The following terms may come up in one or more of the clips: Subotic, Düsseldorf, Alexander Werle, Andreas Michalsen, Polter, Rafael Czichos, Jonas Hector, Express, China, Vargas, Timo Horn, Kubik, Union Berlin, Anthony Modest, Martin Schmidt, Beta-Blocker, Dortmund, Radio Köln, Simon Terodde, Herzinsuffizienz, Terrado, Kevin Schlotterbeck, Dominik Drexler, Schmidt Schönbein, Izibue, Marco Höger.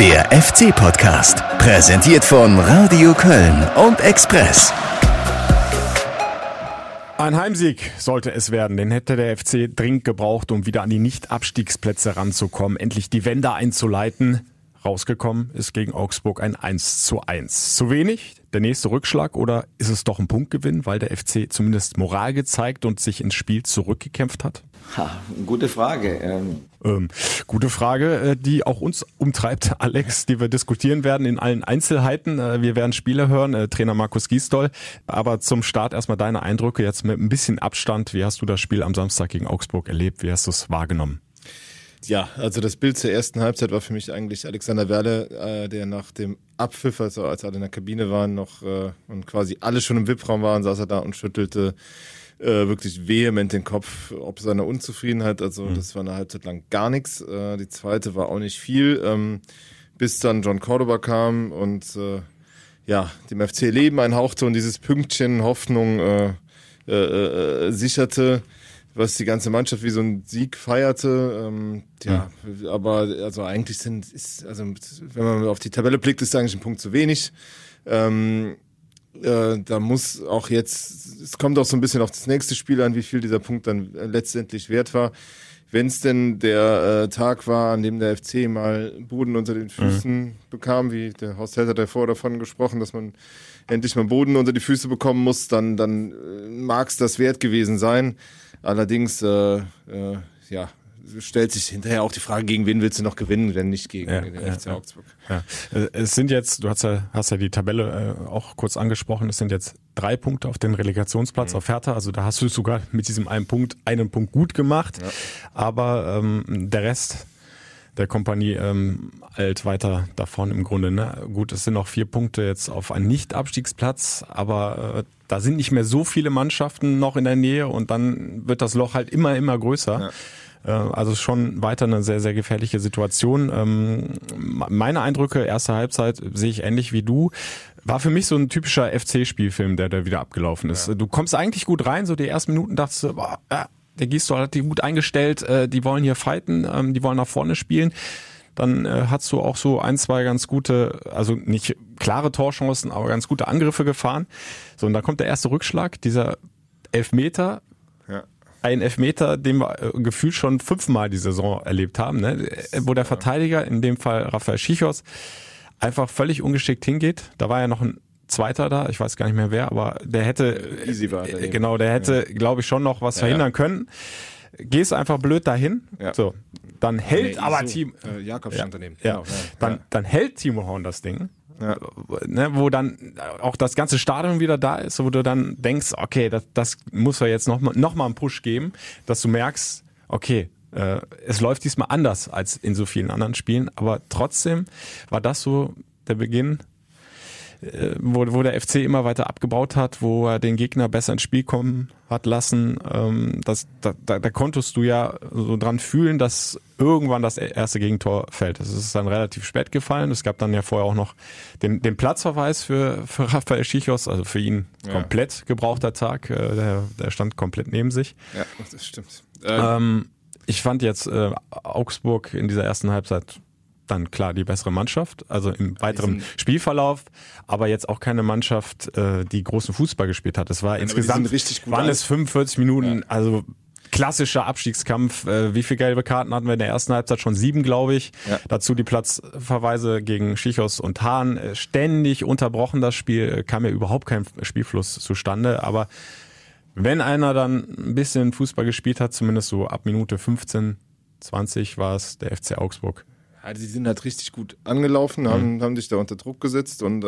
Der FC-Podcast, präsentiert von Radio Köln und Express. Ein Heimsieg sollte es werden, den hätte der FC dringend gebraucht, um wieder an die Nicht-Abstiegsplätze ranzukommen, endlich die Wende einzuleiten. Rausgekommen ist gegen Augsburg ein 1:1. Zu wenig, der nächste Rückschlag, oder ist es doch ein Punktgewinn, weil der FC zumindest Moral gezeigt und sich ins Spiel zurückgekämpft hat? Ha, gute Frage. Gute Frage, die auch uns umtreibt, Alex, die wir diskutieren werden in allen Einzelheiten. Wir werden Spiele hören, Trainer Markus Gisdol. Aber zum Start erstmal deine Eindrücke jetzt mit ein bisschen Abstand. Wie hast du das Spiel am Samstag gegen Augsburg erlebt? Wie hast du es wahrgenommen? Ja, also das Bild zur ersten Halbzeit war für mich eigentlich Alexander Werle, der nach dem Abpfiff, also als alle in der Kabine waren noch und quasi alle schon im VIP-Raum waren, saß er da und schüttelte wirklich vehement den Kopf, ob seiner Unzufriedenheit, also das war eine Halbzeit lang gar nichts. Die zweite war auch nicht viel, bis dann Jhon Córdoba kam und dem FC-Leben einhauchte und dieses Pünktchen Hoffnung sicherte, was die ganze Mannschaft wie so einen Sieg feierte. Aber also eigentlich wenn man auf die Tabelle blickt, ist eigentlich ein Punkt zu wenig. Da muss auch jetzt, es kommt auch so ein bisschen auf das nächste Spiel an, wie viel dieser Punkt dann letztendlich wert war. Wenn es denn der Tag war, an dem der FC mal Boden unter den Füßen bekam, wie der Horst Held hat ja vorher davon gesprochen, dass man endlich mal Boden unter die Füße bekommen muss, dann mag es das wert gewesen sein. Allerdings stellt sich hinterher auch die Frage, gegen wen willst du noch gewinnen, wenn nicht gegen den FC Augsburg. Ja. Es sind jetzt, du hast ja die Tabelle auch kurz angesprochen, es sind jetzt 3 Punkte auf den Relegationsplatz auf Hertha, also da hast du es sogar mit diesem einen Punkt gut gemacht, aber der Rest der Kompanie eilt weiter davon im Grunde. Ne? Gut, es sind noch 4 Punkte jetzt auf einen Nicht-Abstiegsplatz, aber da sind nicht mehr so viele Mannschaften noch in der Nähe und dann wird das Loch halt immer größer. Ja. Also schon weiter eine sehr, sehr gefährliche Situation. Meine Eindrücke, erste Halbzeit, sehe ich ähnlich wie du. War für mich so ein typischer FC-Spielfilm, der wieder abgelaufen ist. Ja. Du kommst eigentlich gut rein, so die ersten Minuten dachtest du, der Gistow hat die gut eingestellt, die wollen hier fighten, die wollen nach vorne spielen. Dann hast du auch so 1, 2 ganz gute, also nicht klare Torchancen, aber ganz gute Angriffe gefahren. So, und dann kommt der erste Rückschlag, dieser Elfmeter. Ja. Ein Elfmeter, den wir gefühlt schon 5-mal die Saison erlebt haben, ne? Wo der Verteidiger, in dem Fall Rafael Czichos, einfach völlig ungeschickt hingeht. Da war ja noch ein Zweiter da, ich weiß gar nicht mehr wer, aber der hätte, glaube ich, schon noch was verhindern können. Gehst einfach blöd dahin, so. Dann hält Jakobs stand daneben. Ja. Genau, dann hält Timo Horn das Ding, ne, wo dann auch das ganze Stadion wieder da ist, wo du dann denkst, okay, das muss er jetzt noch mal einen Push geben, dass du merkst, okay, es läuft diesmal anders als in so vielen anderen Spielen, aber trotzdem war das so der Beginn, wo der FC immer weiter abgebaut hat, wo er den Gegner besser ins Spiel kommen hat lassen. Da konntest du ja so dran fühlen, dass irgendwann das erste Gegentor fällt. Das ist dann relativ spät gefallen. Es gab dann ja vorher auch noch den Platzverweis für Rafael Czichos, also für ihn komplett gebrauchter Tag. Der stand komplett neben sich. Ja, das stimmt. Ich fand jetzt Augsburg in dieser ersten Halbzeit dann klar die bessere Mannschaft, also im weiteren Spielverlauf, aber jetzt auch keine Mannschaft, die großen Fußball gespielt hat. Es war insgesamt, waren es 45 Minuten, also klassischer Abstiegskampf. Wie viele gelbe Karten hatten wir in der ersten Halbzeit? Schon 7, glaube ich. Ja. Dazu die Platzverweise gegen Czichos und Hahn. Ständig unterbrochen das Spiel, kam ja überhaupt kein Spielfluss zustande, aber wenn einer dann ein bisschen Fußball gespielt hat, zumindest so ab Minute 15, 20 war es der FC Augsburg. Also die sind halt richtig gut angelaufen, haben dich da unter Druck gesetzt und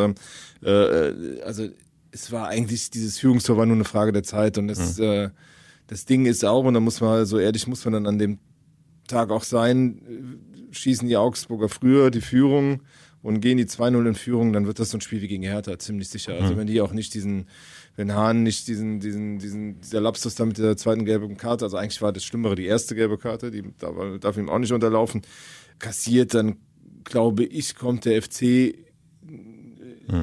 also es war eigentlich, dieses Führungstor war nur eine Frage der Zeit und das Ding ist auch, und da muss man, so ehrlich muss man dann an dem Tag auch sein, schießen die Augsburger früher die Führung und gehen die 2-0 in Führung, dann wird das so ein Spiel wie gegen Hertha, ziemlich sicher. Also wenn die auch nicht wenn Hahn nicht dieser Lapsus da mit der zweiten gelben Karte, also eigentlich war das Schlimmere die erste gelbe Karte, die darf ihm auch nicht unterlaufen, kassiert, dann glaube ich, kommt der FC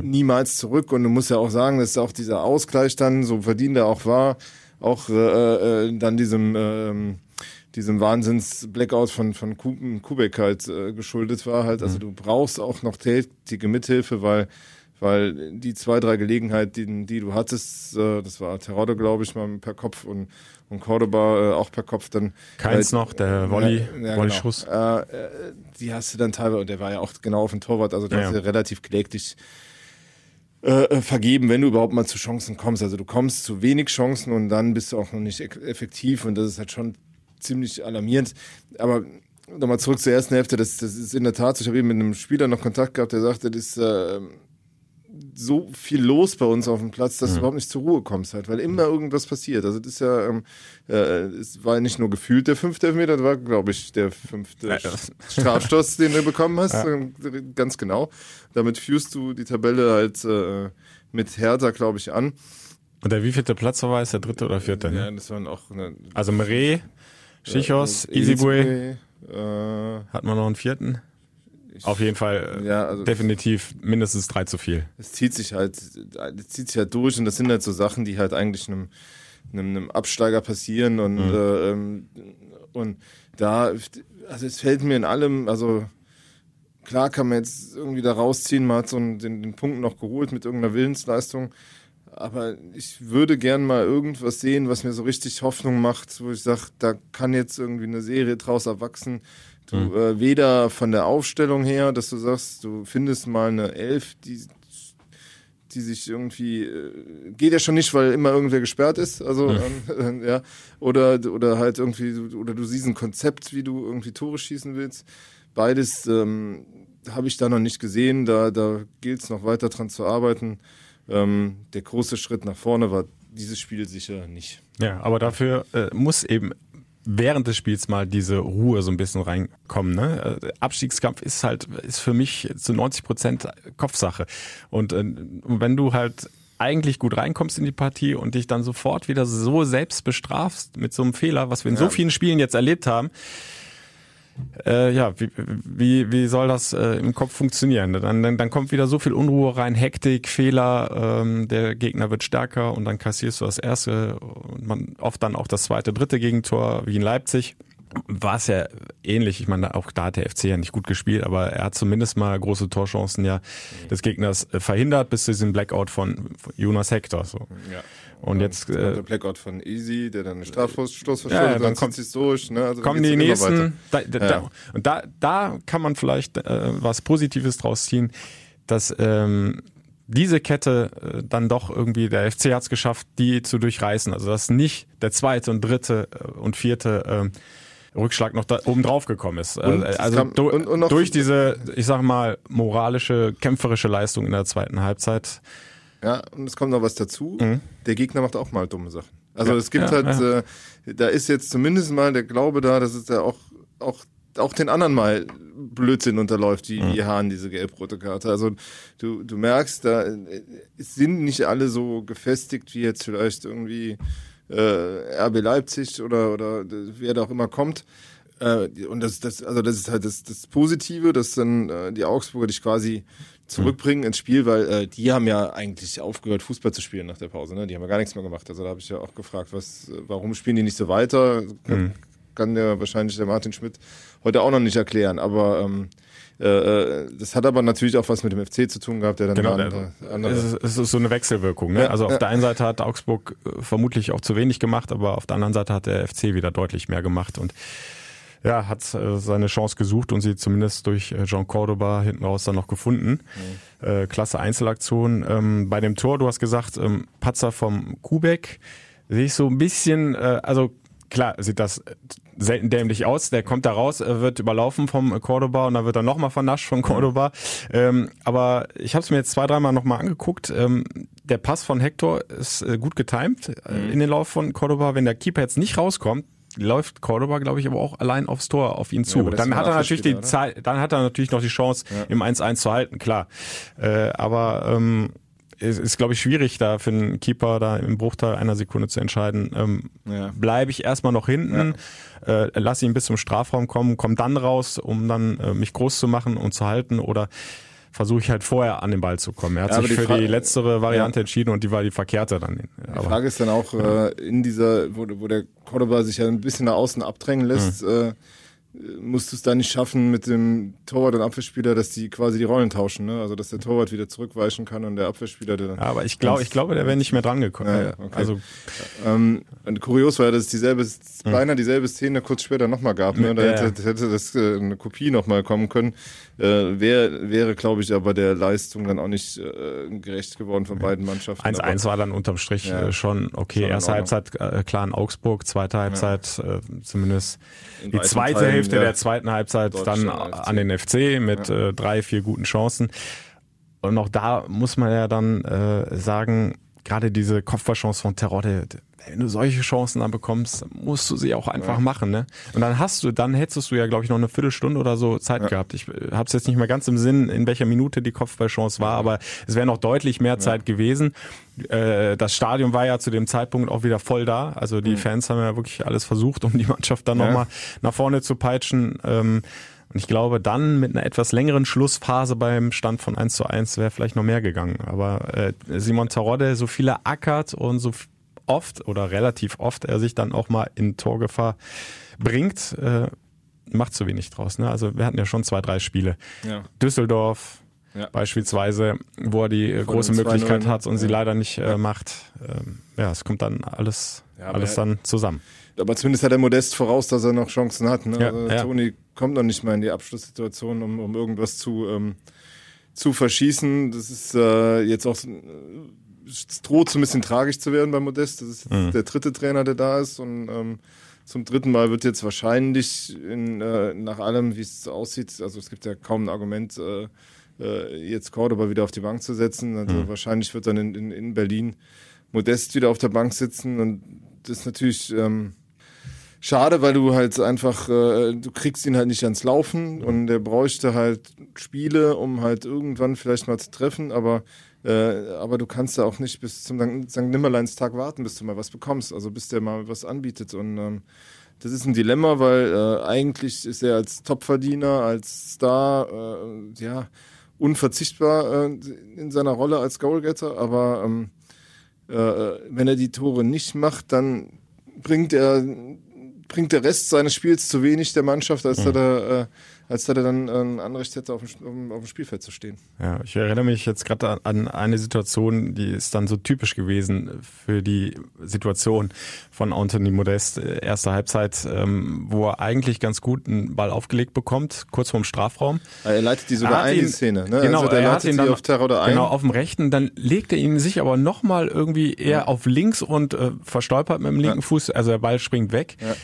niemals zurück. Und du musst ja auch sagen, dass auch dieser Ausgleich dann, so verdient er auch war, auch dann diesem diesem Wahnsinns-Blackout von Kubik halt geschuldet war. Halt. Also du brauchst auch noch tätige Mithilfe, weil die 2-3 Gelegenheiten, die du hattest, das war Terrado, glaube ich, mal per Kopf und Córdoba auch per Kopf dann. Kainz noch, der Volley-Schuss. Genau. Die hast du dann teilweise, und der war ja auch genau auf dem Torwart, also das ist relativ kläglich vergeben, wenn du überhaupt mal zu Chancen kommst. Also du kommst zu wenig Chancen und dann bist du auch noch nicht effektiv und das ist halt schon ziemlich alarmierend. Aber nochmal zurück zur ersten Hälfte, das ist in der Tat, ich habe eben mit einem Spieler noch Kontakt gehabt, der sagte, das ist so viel los bei uns auf dem Platz, dass du überhaupt nicht zur Ruhe kommst, halt, weil immer irgendwas passiert. Also das ist ja, es war nicht nur gefühlt der 5. Elfmeter, das war, glaube ich, der 5. Strafstoß, den du bekommen hast, ganz genau. Damit führst du die Tabelle halt mit Hertha, glaube ich, an. Und der wievielte Platzverweis, der 3. oder 4? Ja, das waren auch... Also Meret, Czichos, Izibue, hat man noch einen 4.? Auf jeden Fall also definitiv mindestens 3 zu viel. Es zieht sich halt durch und das sind halt so Sachen, die halt eigentlich einem Absteiger passieren und da, also es fällt mir in allem, also klar kann man jetzt irgendwie da rausziehen, man hat so den Punkt noch geholt mit irgendeiner Willensleistung, aber ich würde gern mal irgendwas sehen, was mir so richtig Hoffnung macht, wo ich sage, da kann jetzt irgendwie eine Serie draus erwachsen. Du, weder von der Aufstellung her, dass du sagst, du findest mal eine Elf, die sich irgendwie, geht ja schon nicht, weil immer irgendwer gesperrt ist, also ja, oder halt irgendwie, oder du siehst ein Konzept, wie du irgendwie Tore schießen willst. Beides habe ich da noch nicht gesehen, da gilt es noch weiter dran zu arbeiten. Der große Schritt nach vorne war dieses Spiel sicher nicht. Ja, aber dafür muss eben während des Spiels mal diese Ruhe so ein bisschen reinkommen. Ne? Abstiegskampf ist halt, für mich zu 90% Kopfsache. Und wenn du halt eigentlich gut reinkommst in die Partie und dich dann sofort wieder so selbst bestrafst mit so einem Fehler, was wir in so vielen Spielen jetzt erlebt haben, wie soll das im Kopf funktionieren? Dann kommt wieder so viel Unruhe rein, Hektik, Fehler, der Gegner wird stärker und dann kassierst du das erste und oft dann auch das zweite, dritte Gegentor, wie in Leipzig. War es ja ähnlich, ich meine, auch da hat der FC ja nicht gut gespielt, aber er hat zumindest mal große Torchancen des Gegners verhindert, bis zu diesem Blackout von Jonas Hector. So. Ja. Und jetzt der Blackout von Easy, der dann einen Strafstoß verschuldet, dann kommt es durch. Ne? Also kommen die nächsten. Da kann man vielleicht was Positives draus ziehen, dass diese Kette dann doch irgendwie, der FC hat es geschafft, die zu durchreißen. Also dass nicht der zweite und dritte und vierte Rückschlag noch da oben drauf gekommen ist. Und also durch diese, ich sag mal, moralische, kämpferische Leistung in der zweiten Halbzeit. Ja, und es kommt noch was dazu. Der Gegner macht auch mal dumme Sachen. Also es gibt da ist jetzt zumindest mal der Glaube da, dass es da auch den anderen mal Blödsinn unterläuft, die Hahn, diese gelb-rote Karte. Also du merkst, da sind nicht alle so gefestigt wie jetzt vielleicht irgendwie RB Leipzig oder wer da auch immer kommt. Und das ist halt das Positive, dass dann die Augsburger dich quasi zurückbringen ins Spiel, weil die haben ja eigentlich aufgehört, Fußball zu spielen nach der Pause. Ne? Die haben ja gar nichts mehr gemacht. Also da habe ich ja auch gefragt, warum spielen die nicht so weiter? Kann ja wahrscheinlich der Martin Schmidt heute auch noch nicht erklären. Aber das hat aber natürlich auch was mit dem FC zu tun gehabt, der dann andere. Es ist so eine Wechselwirkung. Ne? Ja, also auf der einen Seite hat Augsburg vermutlich auch zu wenig gemacht, aber auf der anderen Seite hat der FC wieder deutlich mehr gemacht und hat seine Chance gesucht und sie zumindest durch Jhon Córdoba hinten raus dann noch gefunden. Klasse Einzelaktion. Bei dem Tor, du hast gesagt, Patzer vom Kubek, sehe ich so ein bisschen, also klar sieht das selten dämlich aus, der kommt da raus, wird überlaufen vom Córdoba und dann wird er nochmal vernascht von Córdoba. Aber ich habe es mir jetzt 2-3 Mal nochmal angeguckt. Der Pass von Hector ist gut getimed in den Lauf von Córdoba. Wenn der Keeper jetzt nicht rauskommt, läuft Córdoba, glaube ich, aber auch allein aufs Tor auf ihn zu. Ja, dann hat er natürlich noch die Chance, im 1-1 zu halten, klar. Aber es ist, glaube ich, schwierig, da für einen Keeper da im Bruchteil einer Sekunde zu entscheiden. Bleibe ich erstmal noch hinten, lasse ihn bis zum Strafraum kommen, komme dann raus, um dann mich groß zu machen und zu halten, oder versuche ich halt vorher an den Ball zu kommen. Er hat sich für die letztere Variante entschieden und die war die verkehrte dann. Die Frage ist dann auch, in dieser, wo der Córdoba sich ja ein bisschen nach außen abdrängen lässt, musst du es dann nicht schaffen mit dem Torwart und Abwehrspieler, dass die quasi die Rollen tauschen, ne? Also dass der Torwart wieder zurückweichen kann und der Abwehrspieler der dann. Ja, aber ich glaube, der wäre nicht mehr dran gekommen. Ja, okay. Also und kurios war ja, dass es beinahe dieselbe Szene kurz später nochmal gab, ne? Da hätte das eine Kopie nochmal kommen können. Wäre, glaube ich, aber der Leistung dann auch nicht gerecht geworden von beiden Mannschaften. 1-1 war dann unterm Strich schon okay. Schon erste Halbzeit klar in Augsburg, zweite Halbzeit zumindest in die zweite Teilen. Hälfte der zweiten Halbzeit dann an den FC mit 3-4 guten Chancen. Und auch da muss man ja dann sagen, gerade diese Kopfballchance von Terrado, wenn du solche Chancen dann bekommst, musst du sie auch einfach machen, ne? Und dann hättest du ja, glaube ich, noch eine Viertelstunde oder so Zeit gehabt. Ich habe es jetzt nicht mehr ganz im Sinn, in welcher Minute die Kopfballchance war, aber es wäre noch deutlich mehr Zeit gewesen. Das Stadion war ja zu dem Zeitpunkt auch wieder voll da. Also die Fans haben ja wirklich alles versucht, um die Mannschaft dann nochmal nach vorne zu peitschen. Und ich glaube, dann mit einer etwas längeren Schlussphase beim Stand von 1:1 wäre vielleicht noch mehr gegangen. Aber Simon Terodde, so viel er ackert und so oft oder relativ oft er sich dann auch mal in Torgefahr bringt, macht zu wenig draus. Ne? Also wir hatten ja schon 2-3 Spiele. Ja. Düsseldorf beispielsweise, wo er die große Möglichkeit hat und sie leider nicht macht. Es kommt dann alles dann zusammen. Aber zumindest hat er modest voraus, dass er noch Chancen hat. Ne? Also Toni kommt noch nicht mal in die Abschlusssituation, um irgendwas zu verschießen. Das ist jetzt auch... Es droht so ein bisschen tragisch zu werden bei Modest. Das ist der dritte Trainer, der da ist. Und zum dritten Mal wird jetzt wahrscheinlich nach allem, wie es aussieht, also es gibt ja kaum ein Argument, jetzt Córdoba wieder auf die Bank zu setzen. Also wahrscheinlich wird dann in Berlin Modest wieder auf der Bank sitzen. Und das ist natürlich schade, weil du halt einfach, du kriegst ihn halt nicht ans Laufen. Und der bräuchte halt Spiele, um halt irgendwann vielleicht mal zu treffen. Aber du kannst ja auch nicht bis zum St. Nimmerleinstag warten, bis du mal was bekommst, also bis der mal was anbietet. Und das ist ein Dilemma, weil eigentlich ist er als Topverdiener, als Star, unverzichtbar in seiner Rolle als Goalgetter. Aber wenn er die Tore nicht macht, dann bringt der Rest seines Spiels zu wenig der Mannschaft, als dass er dann ein Anrecht hätte, auf dem Spielfeld zu stehen. Ja, ich erinnere mich jetzt gerade an eine Situation, die ist dann so typisch gewesen für die Situation von Anthony Modest, erste Halbzeit, wo er eigentlich ganz gut einen Ball aufgelegt bekommt, kurz vorm Strafraum. Er leitet die sogar ein, die Szene. Ne? Genau, also er hat ihn dann auf Terrado ein. Genau, auf dem rechten, dann legt er ihn sich aber nochmal irgendwie eher auf links und verstolpert mit dem linken Fuß, also der Ball springt weg. Ja.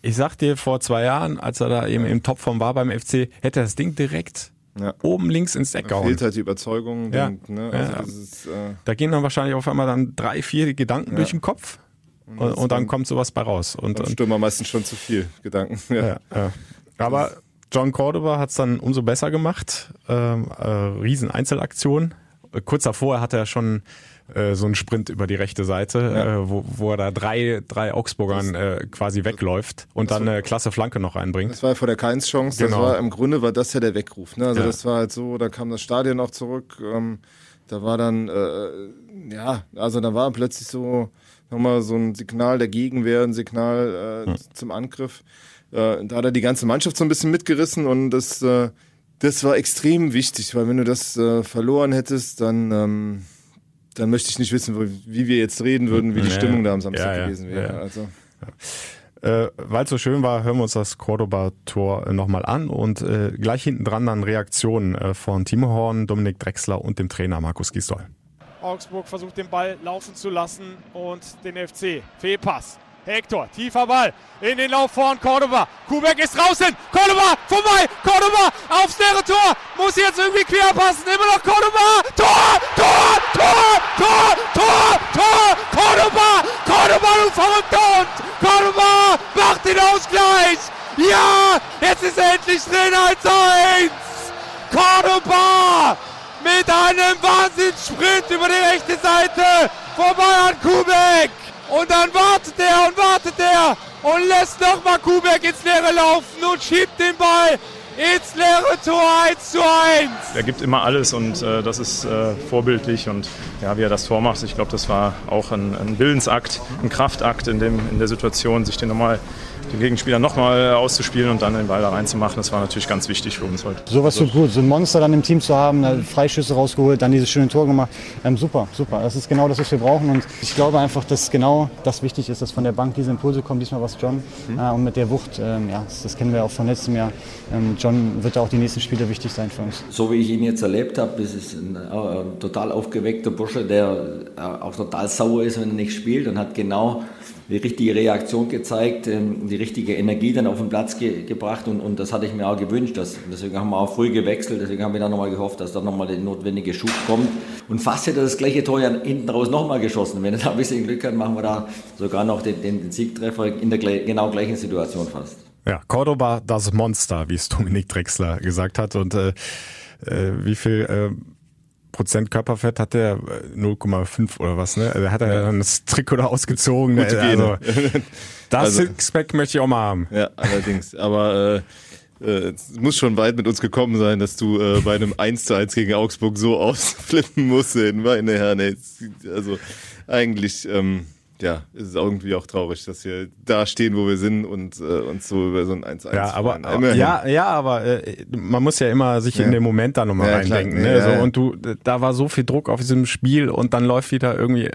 Ich sag dir, vor 2 Jahren, als er da eben im Topform war beim FC, hätte er das Ding direkt oben links ins Eck gehauen. Da fehlt halt die Überzeugung. Da gehen dann wahrscheinlich auf einmal dann 3-4 Gedanken durch den Kopf und dann kommt sowas bei raus. Und Stürmer meistens schon zu viel Gedanken. Aber Jhon Córdoba hat es dann umso besser gemacht. Riesen Einzelaktion. Kurz davor hat er schon so einen Sprint über die rechte Seite, wo er da drei Augsburgern quasi wegläuft und dann eine klasse Flanke noch einbringt. Das war vor der Kainz-Chance, genau. Im Grunde war das ja der Weckruf. Ne? Also das war halt so, da kam das Stadion auch zurück, da war dann, da war plötzlich so nochmal so ein Signal der Gegenwehr, ein Signal zum Angriff. Da hat er die ganze Mannschaft so ein bisschen mitgerissen und das war extrem wichtig, weil wenn du das verloren hättest, dann möchte ich nicht wissen, wie wir jetzt reden würden, wie die Stimmung da am Samstag gewesen wäre. Ja. Also. Weil es so schön war, hören wir uns das Córdoba-Tor nochmal an und gleich hinten dran dann Reaktionen von Timo Horn, Dominik Drexler und dem Trainer Markus Gisdol. Augsburg versucht den Ball laufen zu lassen und den FC. Fehlpass. Hector, tiefer Ball, in den Lauf vorn, Córdoba, Kubik ist draußen, Córdoba, vorbei, Córdoba, aufs leere Tor, muss jetzt irgendwie quer passen, immer noch Córdoba, Tor, Córdoba, du verrückter Hund, Córdoba macht den Ausgleich, ja, jetzt ist er endlich drin, 1:1, Córdoba mit einem Wahnsinnssprint über die rechte Seite, vorbei an Kubik. Und dann wartet er und lässt nochmal Kubik ins Leere laufen und schiebt den Ball ins leere Tor 1:1. Er gibt immer alles und das ist vorbildlich. Und ja, wie er das Tor macht, ich glaube, das war auch ein Willensakt, ein Kraftakt in der Situation, sich den Gegenspieler nochmal auszuspielen und dann den Ball da reinzumachen. Das war natürlich ganz wichtig für uns heute. Sowas tut gut, so ein Monster dann im Team zu haben, Freischüsse rausgeholt, dann dieses schöne Tor gemacht. Super. Das ist genau das, was wir brauchen. Und ich glaube einfach, dass genau das wichtig ist, dass von der Bank diese Impulse kommen. Diesmal war es Jhon und mit der Wucht. Ja, das kennen wir auch von letztem Jahr. Jhon wird auch die nächsten Spiele wichtig sein für uns. So wie ich ihn jetzt erlebt habe, das ist ein total aufgeweckter Bursche, der auch total sauer ist, wenn er nicht spielt, und hat genau die richtige Reaktion gezeigt, die richtige Energie dann auf den Platz gebracht, und das hatte ich mir auch gewünscht. Deswegen haben wir auch früh gewechselt, deswegen haben wir dann nochmal gehofft, dass da nochmal der notwendige Schub kommt. Und fast hätte das gleiche Tor ja hinten raus nochmal geschossen. Wenn er da ein bisschen Glück hat, machen wir da sogar noch den Siegtreffer in der genau gleichen Situation fast. Ja, Córdoba, das Monster, wie es Dominik Drexler gesagt hat. Und wie viel Prozent Körperfett hat der? 0,5 oder was, ne? Da hat er dann das Trikot ausgezogen. Gute Gene. Also, das Sixpack möchte ich auch mal haben. Ja, allerdings. Aber es muss schon weit mit uns gekommen sein, dass du bei einem 1:1 gegen Augsburg so ausflippen musst. Meine Herren, ey. Also eigentlich ja, ist es irgendwie auch traurig, dass wir da stehen, wo wir sind, und uns so über so ein 1:1 aber man muss ja immer sich in den Moment da nochmal reindenken. Klar, ne? Und da war so viel Druck auf diesem Spiel und dann läuft wieder irgendwie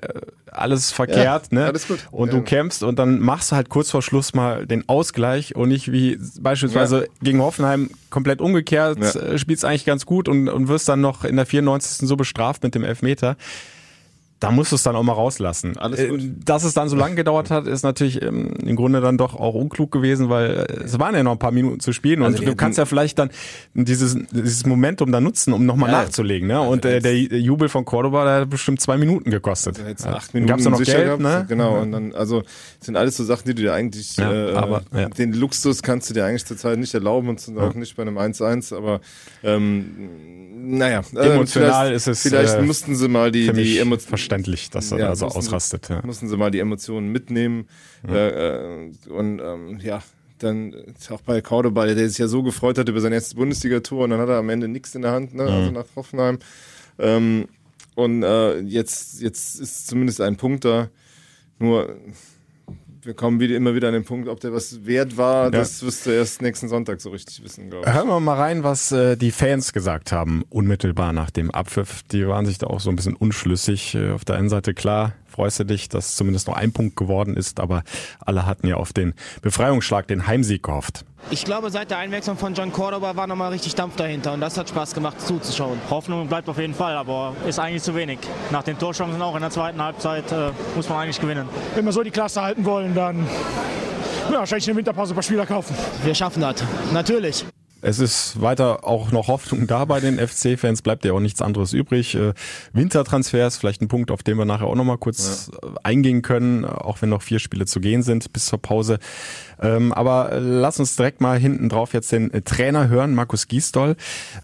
alles verkehrt, ne? Alles gut. Und du kämpfst und dann machst du halt kurz vor Schluss mal den Ausgleich und nicht wie beispielsweise gegen Hoffenheim komplett umgekehrt, spielst eigentlich ganz gut und wirst dann noch in der 94. so bestraft mit dem Elfmeter. Da musst du es dann auch mal rauslassen. Alles gut. Dass es dann so lange gedauert hat, ist natürlich im Grunde dann doch auch unklug gewesen, weil es waren ja noch ein paar Minuten zu spielen, und also du kannst ja vielleicht dann dieses Momentum dann nutzen, um nochmal nachzulegen. Ne? Und der Jubel von Córdoba, der hat bestimmt 2 Minuten gekostet. Jetzt 8 Minuten gab's noch sicher Geld, ne? Genau. Und dann, also sind alles so Sachen, die du dir eigentlich, den Luxus kannst du dir eigentlich zurzeit nicht erlauben, und auch nicht bei einem 1:1. Aber naja, emotional ist es. Vielleicht mussten sie mal die Emotionen. Dass er also ausrastet. Mussten sie mal die Emotionen mitnehmen. Dann auch bei Córdoba, der sich ja so gefreut hat über sein erstes Bundesliga-Tor, und dann hat er am Ende nichts in der Hand, ne? Also nach Hoffenheim. Jetzt ist zumindest ein Punkt da. Nur wir kommen immer wieder an den Punkt, ob der was wert war, das wirst du erst nächsten Sonntag so richtig wissen, glaube ich. Hören wir mal rein, was die Fans gesagt haben, unmittelbar nach dem Abpfiff. Die waren sich da auch so ein bisschen unschlüssig. Auf der einen Seite, klar, freust du dich, dass zumindest noch ein Punkt geworden ist, aber alle hatten ja auf den Befreiungsschlag, den Heimsieg, gehofft. Ich glaube, seit der Einwechslung von Jhon Córdoba war nochmal richtig Dampf dahinter, und das hat Spaß gemacht zuzuschauen. Hoffnung bleibt auf jeden Fall, aber ist eigentlich zu wenig. Nach den Torchancen auch in der zweiten Halbzeit muss man eigentlich gewinnen. Wenn wir so die Klasse halten wollen, dann wahrscheinlich in der Winterpause ein paar Spieler kaufen. Wir schaffen das, natürlich. Es ist weiter auch noch Hoffnung da bei den FC-Fans, bleibt ja auch nichts anderes übrig. Wintertransfers, vielleicht ein Punkt, auf den wir nachher auch nochmal kurz eingehen können, auch wenn noch 4 Spiele zu gehen sind bis zur Pause. Aber lass uns direkt mal hinten drauf jetzt den Trainer hören, Markus Gisdol.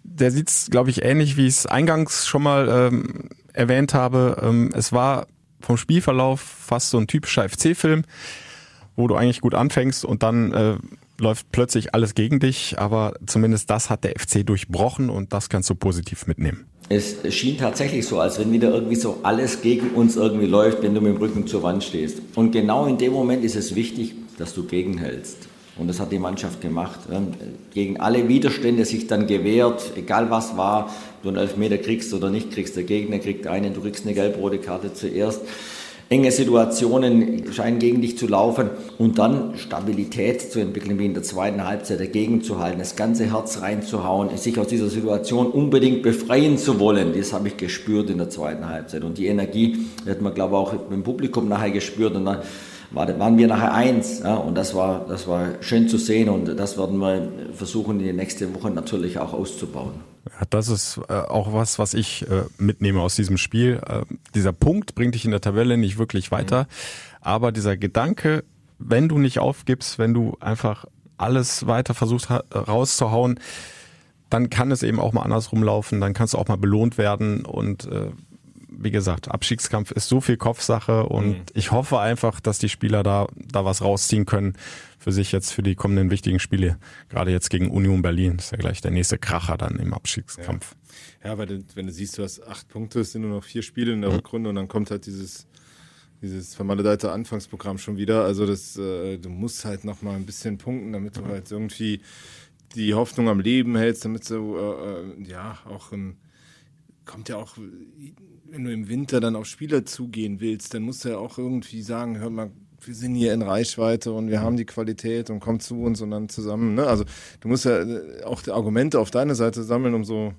Der sieht's, glaube ich, ähnlich, wie ich es eingangs schon mal erwähnt habe. Es war vom Spielverlauf fast so ein typischer FC-Film, wo du eigentlich gut anfängst und dann läuft plötzlich alles gegen dich, aber zumindest das hat der FC durchbrochen, und das kannst du positiv mitnehmen. Es schien tatsächlich so, als wenn wieder irgendwie so alles gegen uns irgendwie läuft, wenn du mit dem Rücken zur Wand stehst. Und genau in dem Moment ist es wichtig, dass du gegenhältst. Und das hat die Mannschaft gemacht. Gegen alle Widerstände sich dann gewehrt, egal was war, du einen Elfmeter kriegst oder nicht kriegst, der Gegner kriegt einen, du kriegst eine gelb-rote Karte zuerst. Enge Situationen scheinen gegen dich zu laufen, und dann Stabilität zu entwickeln, wie in der zweiten Halbzeit dagegen zu halten, das ganze Herz reinzuhauen, sich aus dieser Situation unbedingt befreien zu wollen. Das habe ich gespürt in der zweiten Halbzeit, und die Energie hat man, glaube ich, auch im Publikum nachher gespürt, und dann waren wir nachher eins, ja, und das war schön zu sehen, und das werden wir versuchen, in den nächsten Wochen natürlich auch auszubauen. Ja, das ist auch was ich mitnehme aus diesem Spiel. Dieser Punkt bringt dich in der Tabelle nicht wirklich weiter, aber dieser Gedanke, wenn du nicht aufgibst, wenn du einfach alles weiter versuchst rauszuhauen, dann kann es eben auch mal andersrum laufen, dann kannst du auch mal belohnt werden, und wie gesagt, Abstiegskampf ist so viel Kopfsache und ich hoffe einfach, dass die Spieler da was rausziehen können für sich jetzt für die kommenden wichtigen Spiele. Gerade jetzt gegen Union Berlin ist ja gleich der nächste Kracher dann im Abstiegskampf. Ja, weil wenn du siehst, du hast 8 Punkte, es sind nur noch 4 Spiele in der Rückrunde und dann kommt halt dieses vermaledeite Anfangsprogramm schon wieder. Also du musst halt nochmal ein bisschen punkten, damit du halt irgendwie die Hoffnung am Leben hältst, damit du kommt ja auch, wenn du im Winter dann auf Spieler zugehen willst, dann musst du ja auch irgendwie sagen, hör mal, wir sind hier in Reichweite und wir haben die Qualität und komm zu uns und dann zusammen. Ne? Also du musst ja auch Argumente auf deine Seite sammeln, umso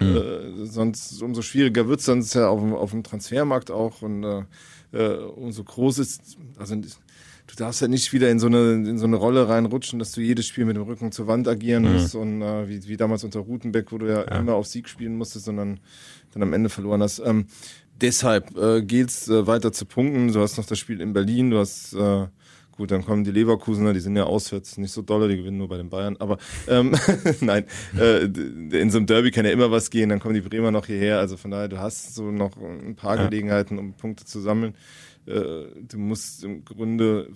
schwieriger wird es dann ja auf dem Transfermarkt auch und umso groß ist, also du darfst ja nicht wieder in so eine Rolle reinrutschen, dass du jedes Spiel mit dem Rücken zur Wand agieren musst und wie damals unter Rutenbeck, wo du ja immer auf Sieg spielen musstest, sondern dann am Ende verloren hast. Deshalb geht's weiter zu punkten. Du hast noch das Spiel in Berlin, du hast gut, dann kommen die Leverkusener, die sind ja auswärts nicht so dolle, die gewinnen nur bei den Bayern, aber nein, in so einem Derby kann ja immer was gehen, dann kommen die Bremer noch hierher, also von daher, du hast so noch ein paar Gelegenheiten, um Punkte zu sammeln. Du musst im Grunde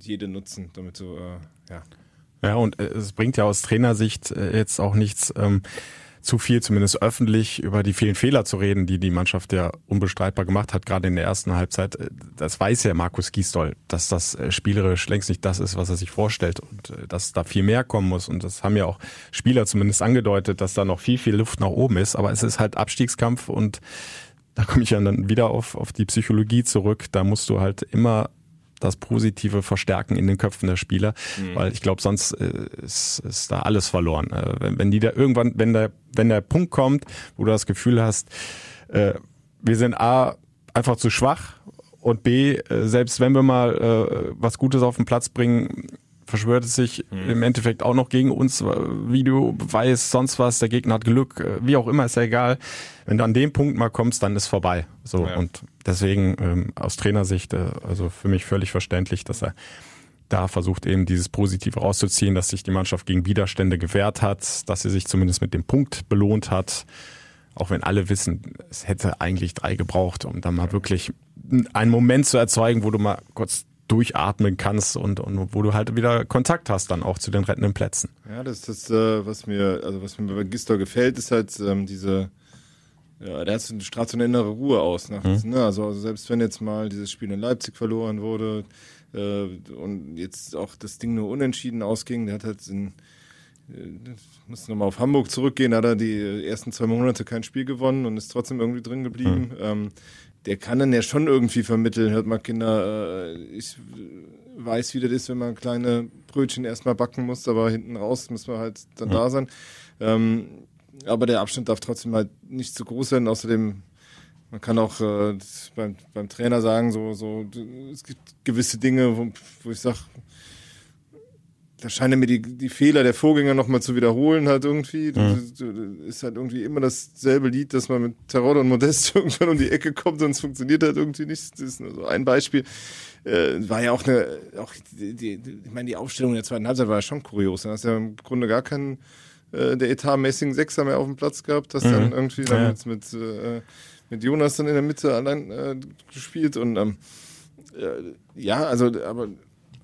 jede nutzen, damit du, Ja, und es bringt ja aus Trainersicht jetzt auch nichts, zu viel, zumindest öffentlich, über die vielen Fehler zu reden, die die Mannschaft ja unbestreitbar gemacht hat, gerade in der ersten Halbzeit. Das weiß ja Markus Gisdol, dass das spielerisch längst nicht das ist, was er sich vorstellt und dass da viel mehr kommen muss. Und das haben ja auch Spieler zumindest angedeutet, dass da noch viel Luft nach oben ist. Aber es ist halt Abstiegskampf und da komme ich ja dann wieder auf die Psychologie zurück. Da musst du halt immer das Positive verstärken in den Köpfen der Spieler, weil ich glaube, sonst ist da alles verloren. Wenn der Punkt kommt, wo du das Gefühl hast, wir sind A, einfach zu schwach und B, selbst wenn wir mal was Gutes auf den Platz bringen, verschwört es sich im Endeffekt auch noch gegen uns, Videobeweis, sonst was, der Gegner hat Glück, wie auch immer, ist ja egal. Wenn du an dem Punkt mal kommst, dann ist vorbei. So, ja. Und deswegen aus Trainersicht, also für mich völlig verständlich, dass er da versucht, eben dieses Positive rauszuziehen, dass sich die Mannschaft gegen Widerstände gewehrt hat, dass sie sich zumindest mit dem Punkt belohnt hat. Auch wenn alle wissen, es hätte eigentlich 3 gebraucht, um dann mal wirklich einen Moment zu erzeugen, wo du mal kurz durchatmen kannst und wo du halt wieder Kontakt hast dann auch zu den rettenden Plätzen. Ja, das ist das, was mir bei Gistow gefällt, ist halt der strahlt so eine innere Ruhe aus. Also selbst wenn jetzt mal dieses Spiel in Leipzig verloren wurde und jetzt auch das Ding nur unentschieden ausging, der hat halt muss nochmal auf Hamburg zurückgehen, da hat er die ersten 2 Monate kein Spiel gewonnen und ist trotzdem irgendwie drin geblieben. Der kann dann ja schon irgendwie vermitteln, hört mal Kinder, ich weiß, wie das ist, wenn man kleine Brötchen erstmal backen muss, aber hinten raus müssen wir halt dann da sein. Aber der Abstand darf trotzdem halt nicht zu groß werden, außerdem man kann auch beim Trainer sagen, so es gibt gewisse Dinge, wo ich sage, da scheinen mir die Fehler der Vorgänger nochmal zu wiederholen halt irgendwie. Das ist halt irgendwie immer dasselbe Lied, dass man mit Terrado und Modest irgendwann um die Ecke kommt und es funktioniert halt irgendwie nicht. Das ist nur so ein Beispiel. War ja auch die Aufstellung der zweiten Halbzeit war ja schon kurios. Da hast du ja im Grunde gar keinen der etatmäßigen Sechser mehr auf dem Platz gehabt. Das dann irgendwie damals mit Jonas dann in der Mitte allein gespielt und aber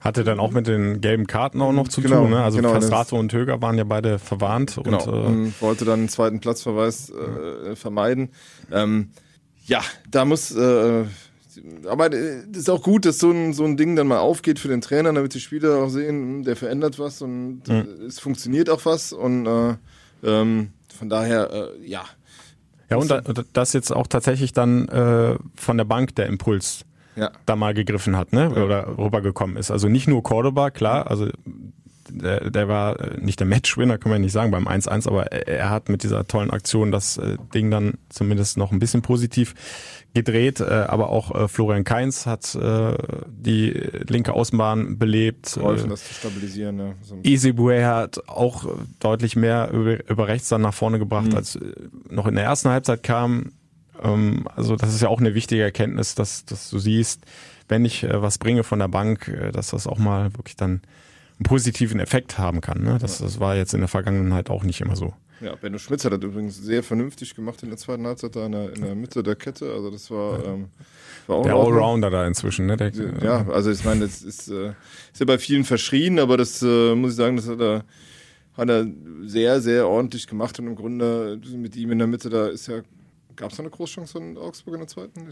hatte dann auch mit den gelben Karten auch noch zu tun, ne? Also Castrato und Höger waren ja beide verwarnt. Genau. Und wollte dann einen zweiten Platzverweis vermeiden. Aber es ist auch gut, dass so ein Ding dann mal aufgeht für den Trainer, damit die Spieler auch sehen, der verändert was und es funktioniert auch was. Und von daher, Ja, und das jetzt auch tatsächlich dann von der Bank der Impuls da mal gegriffen hat, ne? Oder rübergekommen ist. Also nicht nur Córdoba, klar, also der war nicht der Matchwinner, kann man nicht sagen, beim 1-1, aber er hat mit dieser tollen Aktion das Ding dann zumindest noch ein bisschen positiv gedreht, aber auch Florian Kainz hat die linke Außenbahn belebt. Geholfen, das zu stabilisieren. Ne? So Izibue hat auch deutlich mehr über rechts dann nach vorne gebracht, als noch in der ersten Halbzeit kam. Also das ist ja auch eine wichtige Erkenntnis, dass du siehst, wenn ich was bringe von der Bank, dass das auch mal wirklich dann einen positiven Effekt haben kann. Ne? Das war jetzt in der Vergangenheit auch nicht immer so. Ja, Benno Schmitz hat das übrigens sehr vernünftig gemacht in der zweiten Halbzeit da in der Mitte der Kette. Also das war auch der Allrounder da inzwischen, ne? Ja, also ich meine, das ist ja bei vielen verschrien, aber das muss ich sagen, das hat er sehr, sehr ordentlich gemacht und im Grunde mit ihm in der Mitte, da ist ja. Gab es noch eine Großchance in Augsburg in der zweiten?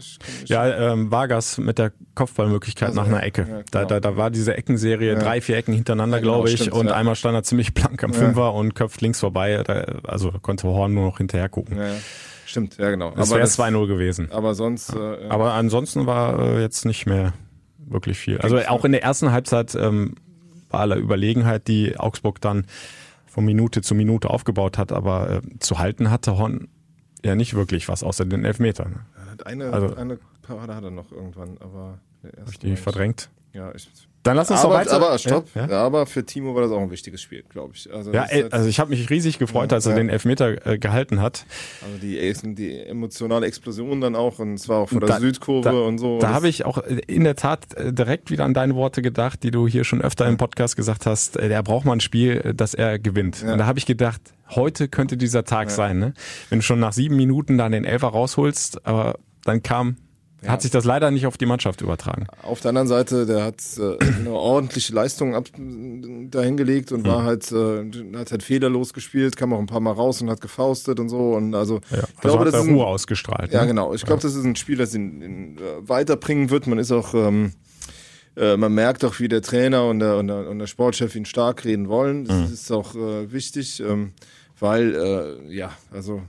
Vargas mit der Kopfballmöglichkeit nach einer Ecke. Ja, genau. Da war diese Eckenserie, 3-4 Ecken hintereinander, glaube ich. Stimmt, und einmal stand er ziemlich blank am Fünfer und köpft links vorbei. Also konnte Horn nur noch hinterher gucken. Ja. Stimmt, ja genau. Das wäre 2-0 gewesen. Aber sonst. Aber ansonsten war jetzt nicht mehr wirklich viel. Also auch in der ersten Halbzeit bei aller Überlegenheit, die Augsburg dann von Minute zu Minute aufgebaut hat, aber zu halten hatte Horn ja nicht wirklich was, außer den Elfmetern. Eine Parade hat er noch irgendwann, aber der erste. Hab ich die verdrängt? Ja, dann lass uns doch weiter. Aber stopp. Ja? Ja, aber für Timo war das auch ein wichtiges Spiel, glaube ich. Also ja, also ich habe mich riesig gefreut, als er den Elfmeter gehalten hat. Also die emotionale Explosion dann auch, und zwar auch vor der Südkurve und so. Da habe ich auch in der Tat direkt wieder an deine Worte gedacht, die du hier schon öfter im Podcast gesagt hast, der braucht mal ein Spiel, dass er gewinnt. Ja. Und da habe ich gedacht, heute könnte dieser Tag sein, ne? Wenn du schon nach 7 Minuten dann den Elfer rausholst, aber dann hat sich das leider nicht auf die Mannschaft übertragen. Auf der anderen Seite, der hat eine ordentliche Leistung dahingelegt und war hat fehlerlos gespielt, kam auch ein paar Mal raus und hat gefaustet und so. Und also, ich glaube, hat das Ruhe ausgestrahlt. Ja, ne? Genau. Ich glaube, das ist ein Spiel, das ihn weiterbringen wird. Man ist auch, man merkt auch, wie der Trainer und der Sportchef ihn stark reden wollen. Das ist auch wichtig, weil, du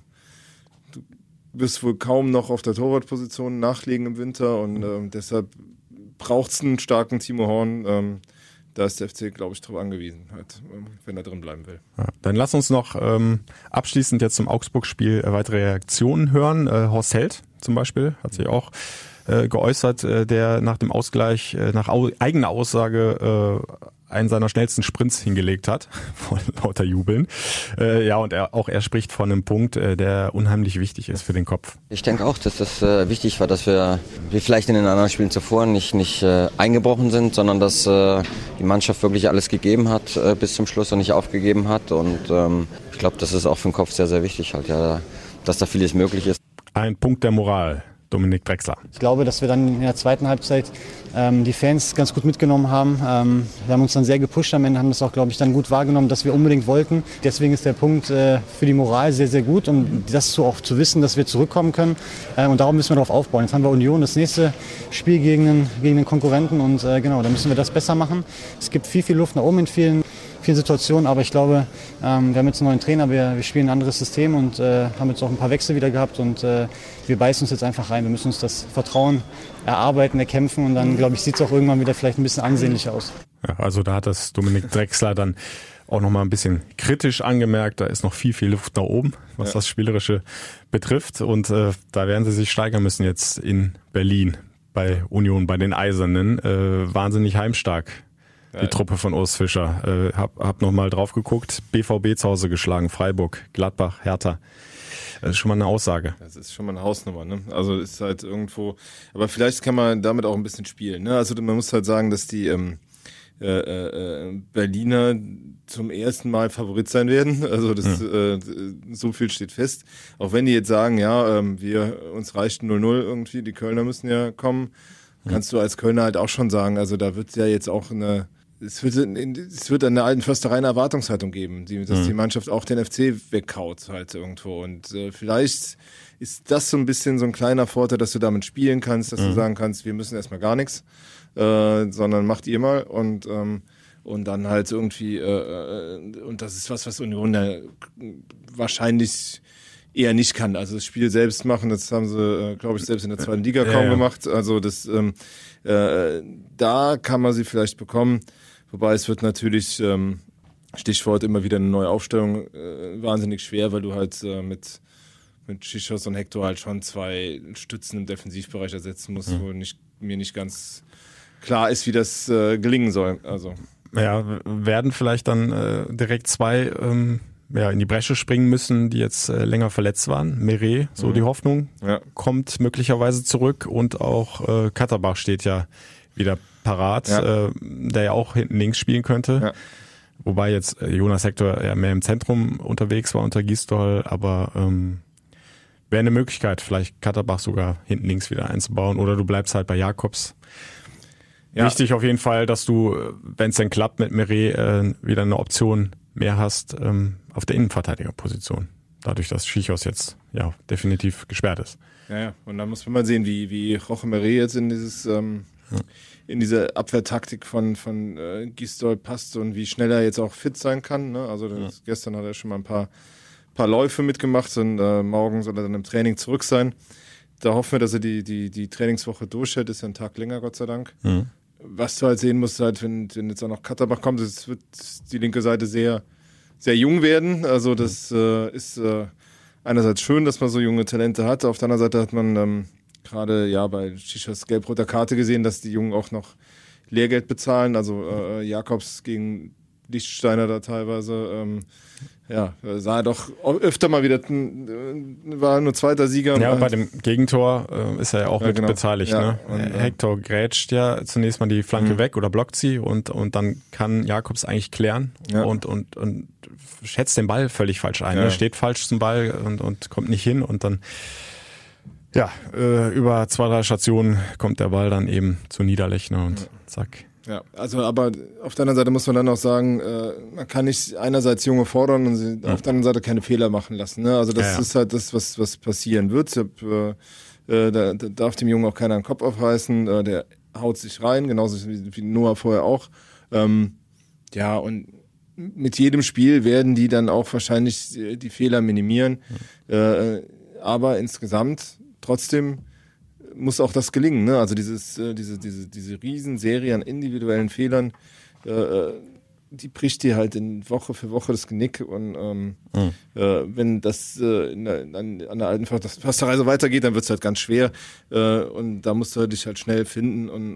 wirst wohl kaum noch auf der Torwartposition nachlegen im Winter und deshalb braucht es einen starken Timo Horn. Da ist der FC, glaube ich, drauf angewiesen, halt, wenn er drin bleiben will. Ja, dann lass uns noch abschließend jetzt zum Augsburg-Spiel weitere Reaktionen hören. Horst Held zum Beispiel hat sich auch geäußert, der nach dem Ausgleich nach eigener Aussage einen seiner schnellsten Sprints hingelegt hat, von lauter Jubeln. Und er spricht von einem Punkt, der unheimlich wichtig ist für den Kopf. Ich denke auch, dass das wichtig war, dass wir, wie vielleicht in den anderen Spielen zuvor, nicht eingebrochen sind, sondern dass die Mannschaft wirklich alles gegeben hat bis zum Schluss und nicht aufgegeben hat. Und ich glaube, das ist auch für den Kopf sehr, sehr wichtig, halt, ja, dass da vieles möglich ist. Ein Punkt der Moral. Dominik Drexler. Ich glaube, dass wir dann in der zweiten Halbzeit die Fans ganz gut mitgenommen haben. Wir haben uns dann sehr gepusht am Ende, haben das auch, glaube ich, dann gut wahrgenommen, dass wir unbedingt wollten. Deswegen ist der Punkt für die Moral sehr, sehr gut, um das auch zu wissen, dass wir zurückkommen können. Und darum müssen wir darauf aufbauen. Jetzt haben wir Union, das nächste Spiel gegen den Konkurrenten. Und da müssen wir das besser machen. Es gibt viel, viel Luft nach oben in vielen Situationen, aber ich glaube, wir haben jetzt einen neuen Trainer, wir spielen ein anderes System und haben jetzt auch ein paar Wechsel wieder gehabt und wir beißen uns jetzt einfach rein. Wir müssen uns das Vertrauen erarbeiten, erkämpfen und dann, glaube ich, sieht es auch irgendwann wieder vielleicht ein bisschen ansehnlich aus. Ja, also da hat das Dominik Drexler dann auch nochmal ein bisschen kritisch angemerkt, da ist noch viel, viel Luft nach oben, was das Spielerische betrifft und da werden sie sich steigern müssen jetzt in Berlin bei Union, bei den Eisernen. Wahnsinnig heimstark. Die Truppe von Urs Fischer. Hab nochmal drauf geguckt. BVB zu Hause geschlagen, Freiburg, Gladbach, Hertha. Das ist schon mal eine Aussage. Das ist schon mal eine Hausnummer, ne? Also ist halt irgendwo. Aber vielleicht kann man damit auch ein bisschen spielen, ne? Also man muss halt sagen, dass die Berliner zum ersten Mal Favorit sein werden. Also das so viel steht fest. Auch wenn die jetzt sagen, uns reicht 0-0 irgendwie, die Kölner müssen ja kommen, kannst du als Kölner halt auch schon sagen, also da wird ja jetzt auch es wird an der alten Försterei eine Erwartungshaltung geben, dass die Mannschaft auch den FC weghaut halt irgendwo. Und vielleicht ist das so ein bisschen so ein kleiner Vorteil, dass du damit spielen kannst, dass du sagen kannst, wir müssen erstmal gar nichts, sondern macht ihr mal und dann halt irgendwie, und das ist was Union wahrscheinlich eher nicht kann. Also das Spiel selbst machen, das haben sie, glaube ich, selbst in der zweiten Liga kaum gemacht. Also das da kann man sie vielleicht bekommen. Wobei es wird natürlich, Stichwort immer wieder eine neue Aufstellung, wahnsinnig schwer, weil du halt mit Czichos und Hector halt schon 2 Stützen im Defensivbereich ersetzen musst, wo mir nicht ganz klar ist, wie das gelingen soll. Also werden vielleicht dann direkt 2... in die Bresche springen müssen, die jetzt länger verletzt waren. Meret, die Hoffnung, kommt möglicherweise zurück und auch Katterbach steht ja wieder parat, der ja auch hinten links spielen könnte. Ja. Wobei jetzt Jonas Hector ja mehr im Zentrum unterwegs war unter Gisdol, aber wäre eine Möglichkeit, vielleicht Katterbach sogar hinten links wieder einzubauen oder du bleibst halt bei Jakobs. Ja. Wichtig auf jeden Fall, dass du, wenn es denn klappt mit Meret, wieder eine Option mehr hast auf der Innenverteidigerposition. Dadurch, dass Czichos jetzt ja definitiv gesperrt ist. Ja, ja. Und dann muss man mal sehen, wie Roche Meret jetzt in dieses in diese Abwehrtaktik von Gisdol passt und wie schnell er jetzt auch fit sein kann. Ne? Also gestern hat er schon mal ein paar Läufe mitgemacht und morgen soll er dann im Training zurück sein. Da hoffen wir, dass er die Trainingswoche durchhält. Ist ja ein Tag länger, Gott sei Dank. Mhm. Was du halt sehen musst, halt, wenn jetzt auch noch Katterbach kommt, es wird die linke Seite sehr, sehr jung werden. Also das ist einerseits schön, dass man so junge Talente hat. Auf der anderen Seite hat man gerade bei Czichos gelb-roter Karte gesehen, dass die Jungen auch noch Lehrgeld bezahlen. Also Jakobs gegen Lichtsteiner da teilweise. Sah doch öfter mal wieder, war nur zweiter Sieger. Ja, bei dem Gegentor ist er ja auch mit beteiligt. Ja, ne? Und, Hector grätscht ja zunächst mal die Flanke weg oder blockt sie und dann kann Jakobs eigentlich klären und schätzt den Ball völlig falsch ein. Ja. Ne? Steht falsch zum Ball und kommt nicht hin und dann über 2-3 Stationen kommt der Ball dann eben zu Niederlechner und zack. Ja, also aber auf der anderen Seite muss man dann auch sagen, man kann nicht einerseits Junge fordern und sie auf der anderen Seite keine Fehler machen lassen. Ne? Also das ist halt das, was passieren wird. Da darf dem Jungen auch keiner den Kopf aufreißen. Der haut sich rein, genauso wie Noah vorher auch. Und mit jedem Spiel werden die dann auch wahrscheinlich die Fehler minimieren. Aber insgesamt trotzdem muss auch das gelingen, ne? Also diese Riesenserie an individuellen Fehlern, die bricht dir halt in Woche für Woche das Genick und wenn das an der alten Försterei so weitergeht, dann wird es halt ganz schwer und da musst du dich halt schnell finden und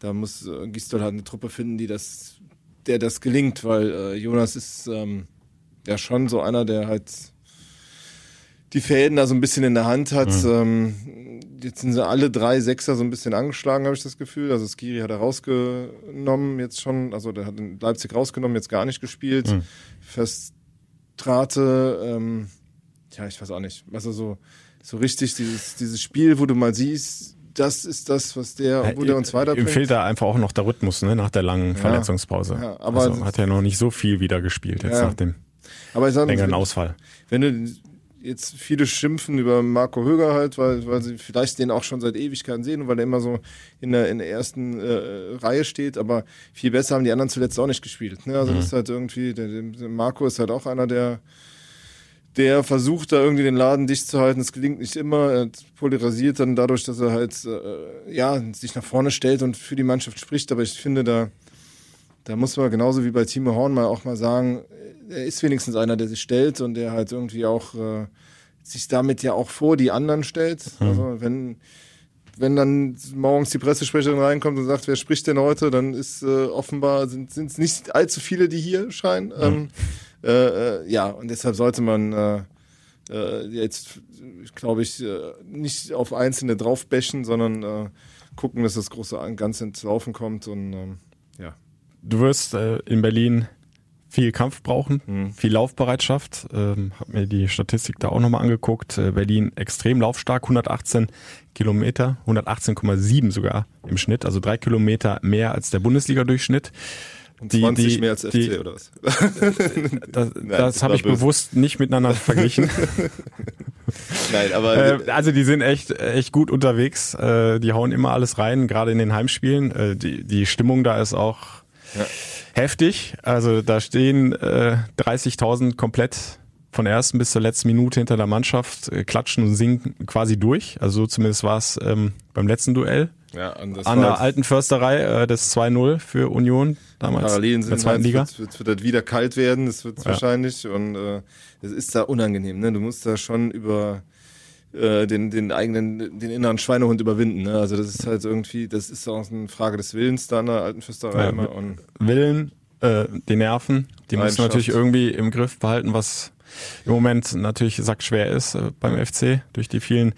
da muss Gisdol halt eine Truppe finden, der das gelingt, weil Jonas ist ja schon so einer, der halt die Fäden da so ein bisschen in der Hand hat. Jetzt sind sie alle 3 Sechser so ein bisschen angeschlagen, habe ich das Gefühl. Also Skiri hat er rausgenommen jetzt schon. Also der hat in Leipzig rausgenommen, jetzt gar nicht gespielt. Verstrate, ich weiß auch nicht. Also so richtig dieses Spiel, wo du mal siehst, das ist das, was der uns weiterbringt. Ihm fehlt da einfach auch noch der Rhythmus, ne, nach der langen Verletzungspause. Ja, aber also hat er noch nicht so viel wieder gespielt jetzt nach dem längeren Ausfall. Wenn du jetzt viele schimpfen über Marco Höger halt, weil sie vielleicht den auch schon seit Ewigkeiten sehen und weil er immer so in der ersten Reihe steht, aber viel besser haben die anderen zuletzt auch nicht gespielt. Ne? Also das ist halt irgendwie, der Marco ist halt auch einer, der versucht da irgendwie den Laden dicht zu halten, das gelingt nicht immer, er polarisiert dann dadurch, dass er halt sich nach vorne stellt und für die Mannschaft spricht, aber ich finde da muss man genauso wie bei Timo Horn auch mal sagen, er ist wenigstens einer, der sich stellt und der halt irgendwie auch sich damit ja auch vor die anderen stellt. Also wenn dann morgens die Pressesprecherin reinkommt und sagt, wer spricht denn heute, dann ist offenbar sind es nicht allzu viele, die hier scheinen. Und deshalb sollte man jetzt, glaube ich, nicht auf Einzelne draufbäschen, sondern gucken, dass das große Ganze ins Laufen kommt und Du wirst in Berlin viel Kampf brauchen, viel Laufbereitschaft. Habe mir die Statistik da auch nochmal angeguckt. Berlin extrem laufstark, 118 Kilometer, 118,7 sogar im Schnitt. Also 3 Kilometer mehr als der Bundesliga-Durchschnitt. Und 20 mehr als FC oder was? Das habe ich bewusst nicht miteinander verglichen. Nein, aber also die sind echt gut unterwegs. Die hauen immer alles rein, gerade in den Heimspielen. Die Stimmung da ist auch heftig, also da stehen 30.000 komplett von der ersten bis zur letzten Minute hinter der Mannschaft, klatschen und singen quasi durch, also so zumindest war es beim letzten Duell an der alten Försterei, das 2-0 für Union damals. Parallelen sind in der zweiten Liga. Es wird halt wieder kalt werden, das wird wahrscheinlich und es ist da unangenehm, ne? Du musst da schon über den inneren Schweinehund überwinden. Ne? Also das ist halt irgendwie, das ist auch eine Frage des Willens da an der alten Försterei. Und Willen, die Nerven, die musst du natürlich irgendwie im Griff behalten, was im Moment natürlich sackschwer ist beim FC, durch die vielen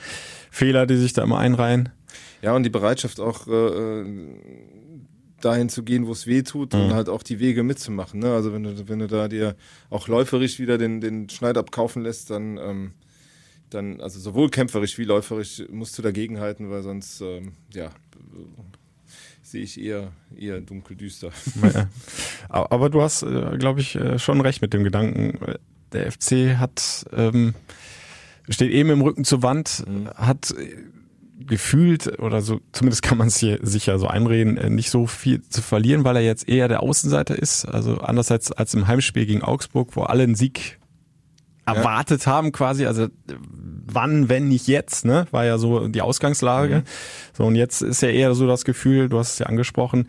Fehler, die sich da immer einreihen. Ja, und die Bereitschaft auch dahin zu gehen, wo es weh tut und halt auch die Wege mitzumachen. Ne? Also wenn du da dir auch läuferisch wieder den Schneid abkaufen lässt, dann also sowohl kämpferisch wie läuferisch musst du dagegenhalten, weil sonst sehe ich eher dunkel düster. Ja. Aber du hast, glaube ich, schon recht mit dem Gedanken, der FC hat steht eben im Rücken zur Wand, hat gefühlt, oder so, zumindest kann man es hier sicher so einreden, nicht so viel zu verlieren, weil er jetzt eher der Außenseiter ist. Also anders als im Heimspiel gegen Augsburg, wo alle einen Sieg erwartet haben quasi. Also wann, wenn nicht jetzt, ne? War ja so die Ausgangslage. Mhm. So, und jetzt ist ja eher so das Gefühl, du hast es ja angesprochen,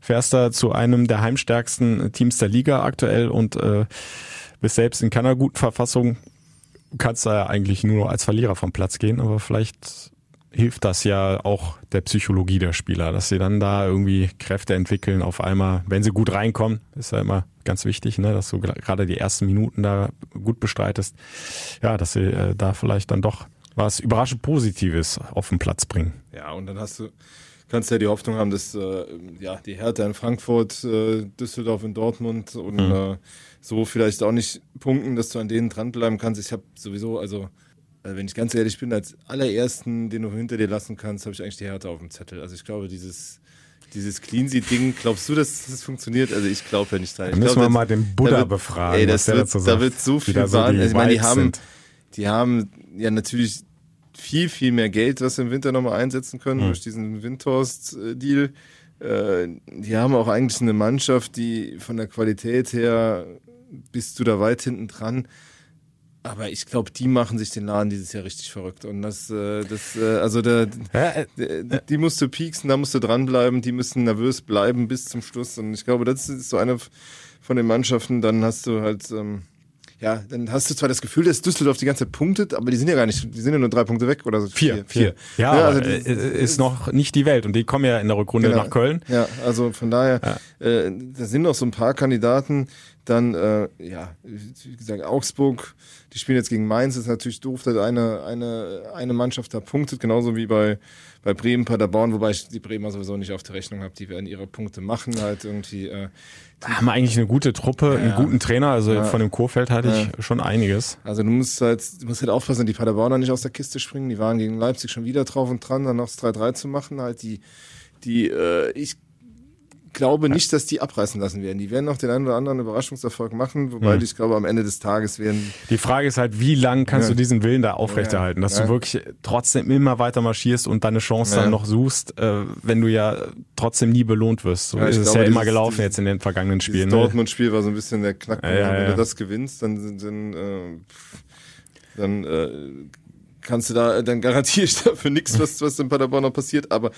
fährst da zu einem der heimstärksten Teams der Liga aktuell und bist selbst in keiner guten Verfassung. Du kannst da ja eigentlich nur noch als Verlierer vom Platz gehen, aber vielleicht hilft das ja auch der Psychologie der Spieler, dass sie dann da irgendwie Kräfte entwickeln auf einmal, wenn sie gut reinkommen, ist ja immer ganz wichtig, ne, dass du gerade die ersten Minuten da gut bestreitest, ja, dass sie da vielleicht dann doch was überraschend Positives auf den Platz bringen. Ja, und dann kannst du ja die Hoffnung haben, dass die Hertha in Frankfurt, Düsseldorf und Dortmund und so vielleicht auch nicht punkten, dass du an denen dranbleiben kannst. Ich habe sowieso, also wenn ich ganz ehrlich bin, als allerersten, den du hinter dir lassen kannst, habe ich eigentlich die Hertha auf dem Zettel. Also ich glaube, dieses Clean-Seat-Ding, glaubst du, dass das funktioniert? Also ich glaube ja nicht dran. Da müssen wir mal den Buddha befragen. Ey, da wird so viel Wahnsinn. Also ich meine, die haben ja natürlich viel, viel mehr Geld, was sie im Winter nochmal einsetzen können durch diesen Windhorst-Deal. Die haben auch eigentlich eine Mannschaft, die von der Qualität her bist du da weit hinten dran. Aber ich glaube, die machen sich den Laden dieses Jahr richtig verrückt. Und die musst du pieksen, da musst du dranbleiben, die müssen nervös bleiben bis zum Schluss. Und ich glaube, das ist so eine von den Mannschaften, dann hast du halt, dann hast du zwar das Gefühl, dass Düsseldorf die ganze Zeit punktet, aber die sind ja gar nicht, die sind ja nur 3 Punkte weg oder so. 4. Ja, also ist noch nicht die Welt und die kommen ja in der Rückrunde nach Köln. Ja, also von daher, da sind noch so ein paar Kandidaten. Dann, wie gesagt, Augsburg, die spielen jetzt gegen Mainz, ist natürlich doof, dass eine Mannschaft da punktet, genauso wie bei Bremen, Paderborn, wobei ich die Bremer sowieso nicht auf der Rechnung habe, die werden ihre Punkte machen, halt irgendwie. Haben eigentlich eine gute Truppe, einen guten Trainer, also von dem Kurfeld hatte ich schon einiges. Also du musst halt aufpassen, die Paderborner nicht aus der Kiste springen, die waren gegen Leipzig schon wieder drauf und dran, dann noch das 3-3 zu machen, halt Ich glaube nicht, dass die abreißen lassen werden. Die werden noch den einen oder anderen Überraschungserfolg machen, wobei ich glaube, am Ende des Tages werden... Die Frage ist halt, wie lange kannst du diesen Willen da aufrechterhalten, dass du wirklich trotzdem immer weiter marschierst und deine Chance dann noch suchst, wenn du ja trotzdem nie belohnt wirst. So ist es ja immer gelaufen jetzt in den vergangenen Spielen. Das Dortmund-Spiel war so ein bisschen der Knackpunkt. Wenn du das gewinnst, dann kannst du da, dann garantiere ich dafür nichts, was in Paderborn noch passiert, aber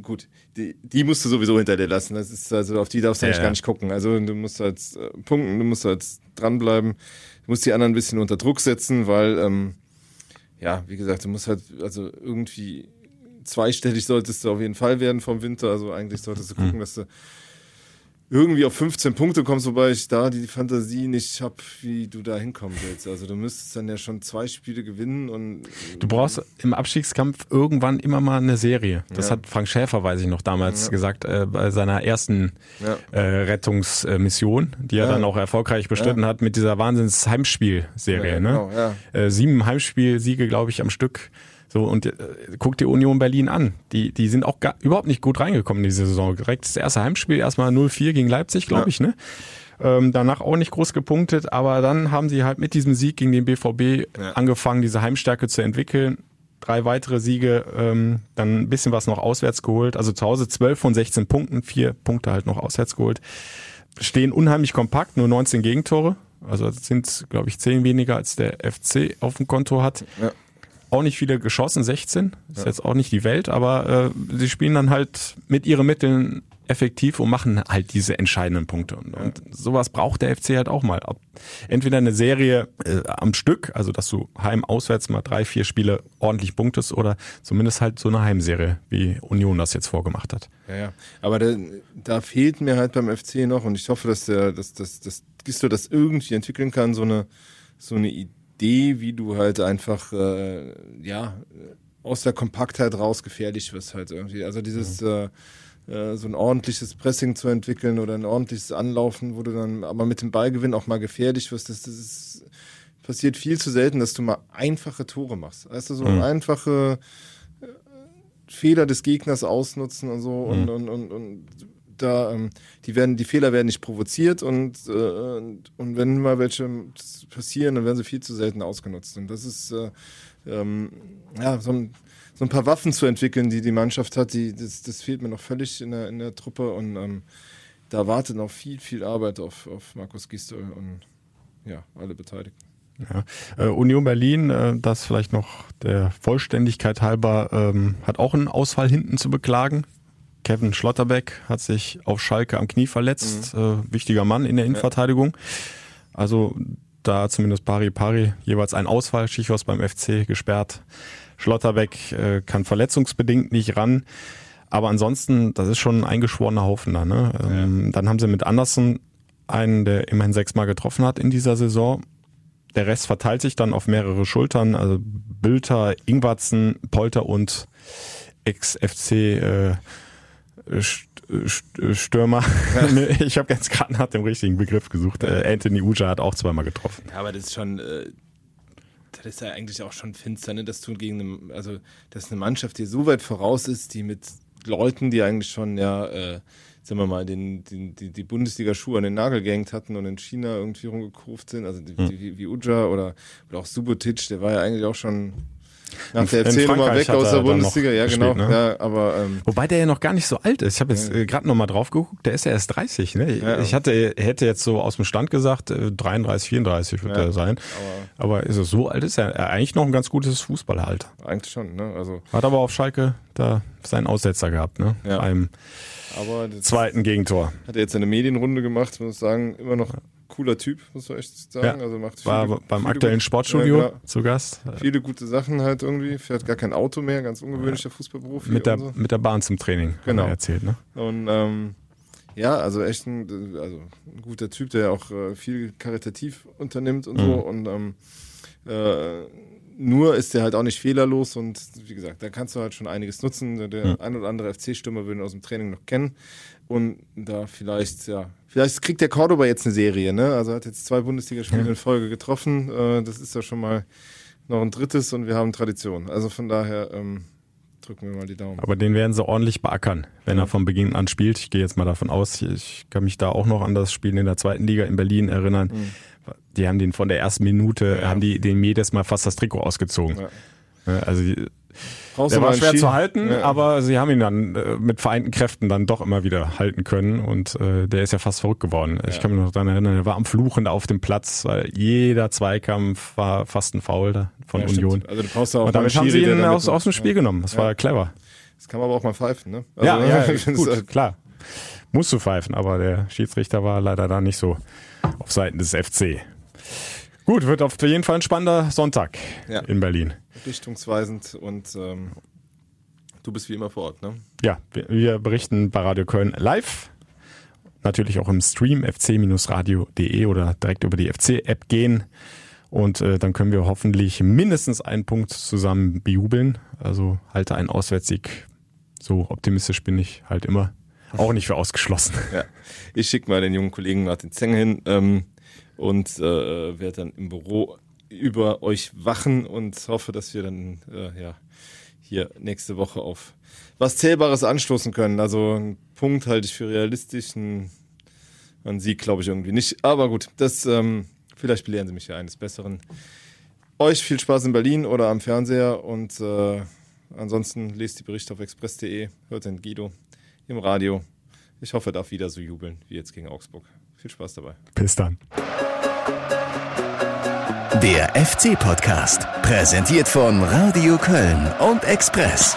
gut, die musst du sowieso hinter dir lassen, das ist also, auf die darfst du eigentlich gar nicht gucken, also du musst halt punkten, du musst halt dranbleiben, du musst die anderen ein bisschen unter Druck setzen, weil, wie gesagt, du musst halt, also irgendwie zweistellig solltest du auf jeden Fall werden vom Winter, also eigentlich solltest du gucken, dass du irgendwie auf 15 Punkte kommst, wobei ich da die Fantasie nicht habe, wie du da hinkommen willst. Also du müsstest dann ja schon 2 Spiele gewinnen und... Du brauchst im Abstiegskampf irgendwann immer mal eine Serie. Das hat Frank Schäfer, weiß ich noch, damals gesagt, bei seiner ersten Rettungsmission, die er dann auch erfolgreich bestritten hat mit dieser Wahnsinns-Heimspielserie. Ja, genau, ne? 7 Heimspielsiege, glaube ich, am Stück. So, und guck dir Union Berlin an. Die sind auch überhaupt nicht gut reingekommen diese Saison. Direkt das erste Heimspiel, erstmal 0-4 gegen Leipzig, glaube ich, ne? Danach auch nicht groß gepunktet, aber dann haben sie halt mit diesem Sieg gegen den BVB angefangen, diese Heimstärke zu entwickeln. 3 weitere Siege, dann ein bisschen was noch auswärts geholt. Also zu Hause 12 von 16 Punkten, 4 Punkte halt noch auswärts geholt. Stehen unheimlich kompakt, nur 19 Gegentore. Also sind, glaube ich, 10 weniger als der FC auf dem Konto hat. Ja. Auch nicht viele geschossen, 16, ist jetzt auch nicht die Welt, aber sie spielen dann halt mit ihren Mitteln effektiv und machen halt diese entscheidenden Punkte. Und sowas braucht der FC halt auch mal. Entweder eine Serie am Stück, also dass du heim-auswärts mal 3-4 Spiele ordentlich punktest oder zumindest halt so eine Heimserie, wie Union das jetzt vorgemacht hat. Ja. Aber da fehlt mir halt beim FC noch und ich hoffe, dass Gistow das irgendwie entwickeln kann, so eine Idee, wie du halt einfach aus der Kompaktheit raus gefährlich wirst halt irgendwie. Also dieses so ein ordentliches Pressing zu entwickeln oder ein ordentliches Anlaufen, wo du dann aber mit dem Ballgewinn auch mal gefährlich wirst, das ist, passiert viel zu selten, dass du mal einfache Tore machst. Weißt du, so einfache Fehler des Gegners ausnutzen und so und da, die Fehler werden nicht provoziert und wenn mal welche passieren, dann werden sie viel zu selten ausgenutzt. Und das ist so ein paar Waffen zu entwickeln, die Mannschaft hat, das fehlt mir noch völlig in der Truppe und da wartet noch viel, viel Arbeit auf Markus Gisdol und ja, alle Beteiligten. Ja. Union Berlin, das vielleicht noch der Vollständigkeit halber, hat auch einen Ausfall hinten zu beklagen. Kevin Schlotterbeck hat sich auf Schalke am Knie verletzt, wichtiger Mann in der Innenverteidigung. Also da zumindest pari jeweils ein Ausfall, Czichos beim FC gesperrt. Schlotterbeck kann verletzungsbedingt nicht ran, aber ansonsten, das ist schon ein eingeschworener Haufen da. Ne? Dann haben sie mit Andersen einen, der immerhin 6-mal getroffen hat in dieser Saison. Der Rest verteilt sich dann auf mehrere Schultern, also Bülter, Ingwarzen, Polter und Ex-FC Stürmer. Ja. Ich habe jetzt gerade nach dem richtigen Begriff gesucht. Anthony Ujah hat auch 2-mal getroffen. Ja, aber das ist schon... Das ist ja eigentlich auch schon finster, ne? Dass du dass eine Mannschaft dir so weit voraus ist, die mit Leuten, die eigentlich schon, sagen wir mal, die Bundesliga-Schuhe an den Nagel gehängt hatten und in China irgendwie rumgekurft sind, also wie Ujah oder auch Subotic, der war ja eigentlich auch schon nach der FC nochmal weg aus der Bundesliga. Ja, genau. Gespielt, ne? Ja, aber, wobei der ja noch gar nicht so alt ist. Ich habe jetzt gerade nochmal drauf geguckt, der ist ja erst 30. Ne? Ja, ich hätte jetzt so aus dem Stand gesagt, 33, 34 wird er sein. Aber ist er so alt, ist er eigentlich noch ein ganz gutes Fußballalter. Eigentlich schon. Ne? Also hat aber auf Schalke da seinen Aussetzer gehabt. Ne? Ja. Beim zweiten Gegentor. Hat er jetzt eine Medienrunde gemacht, muss ich sagen, immer noch... Cooler Typ, muss man echt sagen. Ja, also macht beim aktuellen Sportstudio zu Gast. Viele gute Sachen halt irgendwie. Fährt gar kein Auto mehr, ganz ungewöhnlicher Fußballprofi. Mit der Bahn zum Training, genau. Erzählt. Ne? Und also echt ein guter Typ, der auch viel karitativ unternimmt und so. Und nur ist der halt auch nicht fehlerlos und wie gesagt, da kannst du halt schon einiges nutzen. Der ein oder andere FC-Stürmer würden aus dem Training noch kennen und da vielleicht kriegt der Córdoba jetzt eine Serie, ne? Also hat jetzt 2 Bundesligaspiele in Folge getroffen, das ist ja schon mal noch ein drittes und wir haben Tradition. Also von daher drücken wir mal die Daumen. Aber den werden sie ordentlich beackern, wenn er von Beginn an spielt. Ich gehe jetzt mal davon aus, ich kann mich da auch noch an das Spiel in der 2. Liga in Berlin erinnern. Die haben den von der ersten Minute, haben die den jedes Mal fast das Trikot ausgezogen. Ja. Also der war schwer zu halten, aber sie haben ihn dann mit vereinten Kräften dann doch immer wieder halten können und der ist ja fast verrückt geworden. Ja. Ich kann mich noch daran erinnern, der war am Fluchen auf dem Platz, weil jeder Zweikampf war fast ein Foul von Union. Stimmt. Also du brauchst auch und damit haben sie ihn aus dem Spiel genommen, das war clever. Das kann man aber auch mal pfeifen, ne? Also, gut, klar. Musst du pfeifen, aber der Schiedsrichter war leider da nicht so auf Seiten des FC. Gut, wird auf jeden Fall ein spannender Sonntag in Berlin. Richtungsweisend und du bist wie immer vor Ort, ne? Ja, wir berichten bei Radio Köln live. Natürlich auch im Stream fc-radio.de oder direkt über die FC-App gehen. Und dann können wir hoffentlich mindestens einen Punkt zusammen bejubeln. Also halte einen Auswärtssieg. So optimistisch bin ich halt immer. Auch nicht für ausgeschlossen. Ja. Ich schicke mal den jungen Kollegen Martin Zenger hin und werde dann im Büro über euch wachen und hoffe, dass wir dann hier nächste Woche auf was Zählbares anstoßen können. Also einen Punkt halte ich für realistisch, einen Sieg glaube ich irgendwie nicht. Aber gut, das vielleicht belehren Sie mich ja eines Besseren. Euch viel Spaß in Berlin oder am Fernseher und ansonsten lest die Berichte auf express.de, hört den Guido im Radio. Ich hoffe, er darf wieder so jubeln wie jetzt gegen Augsburg. Viel Spaß dabei. Bis dann. Der FC-Podcast, präsentiert von Radio Köln und Express.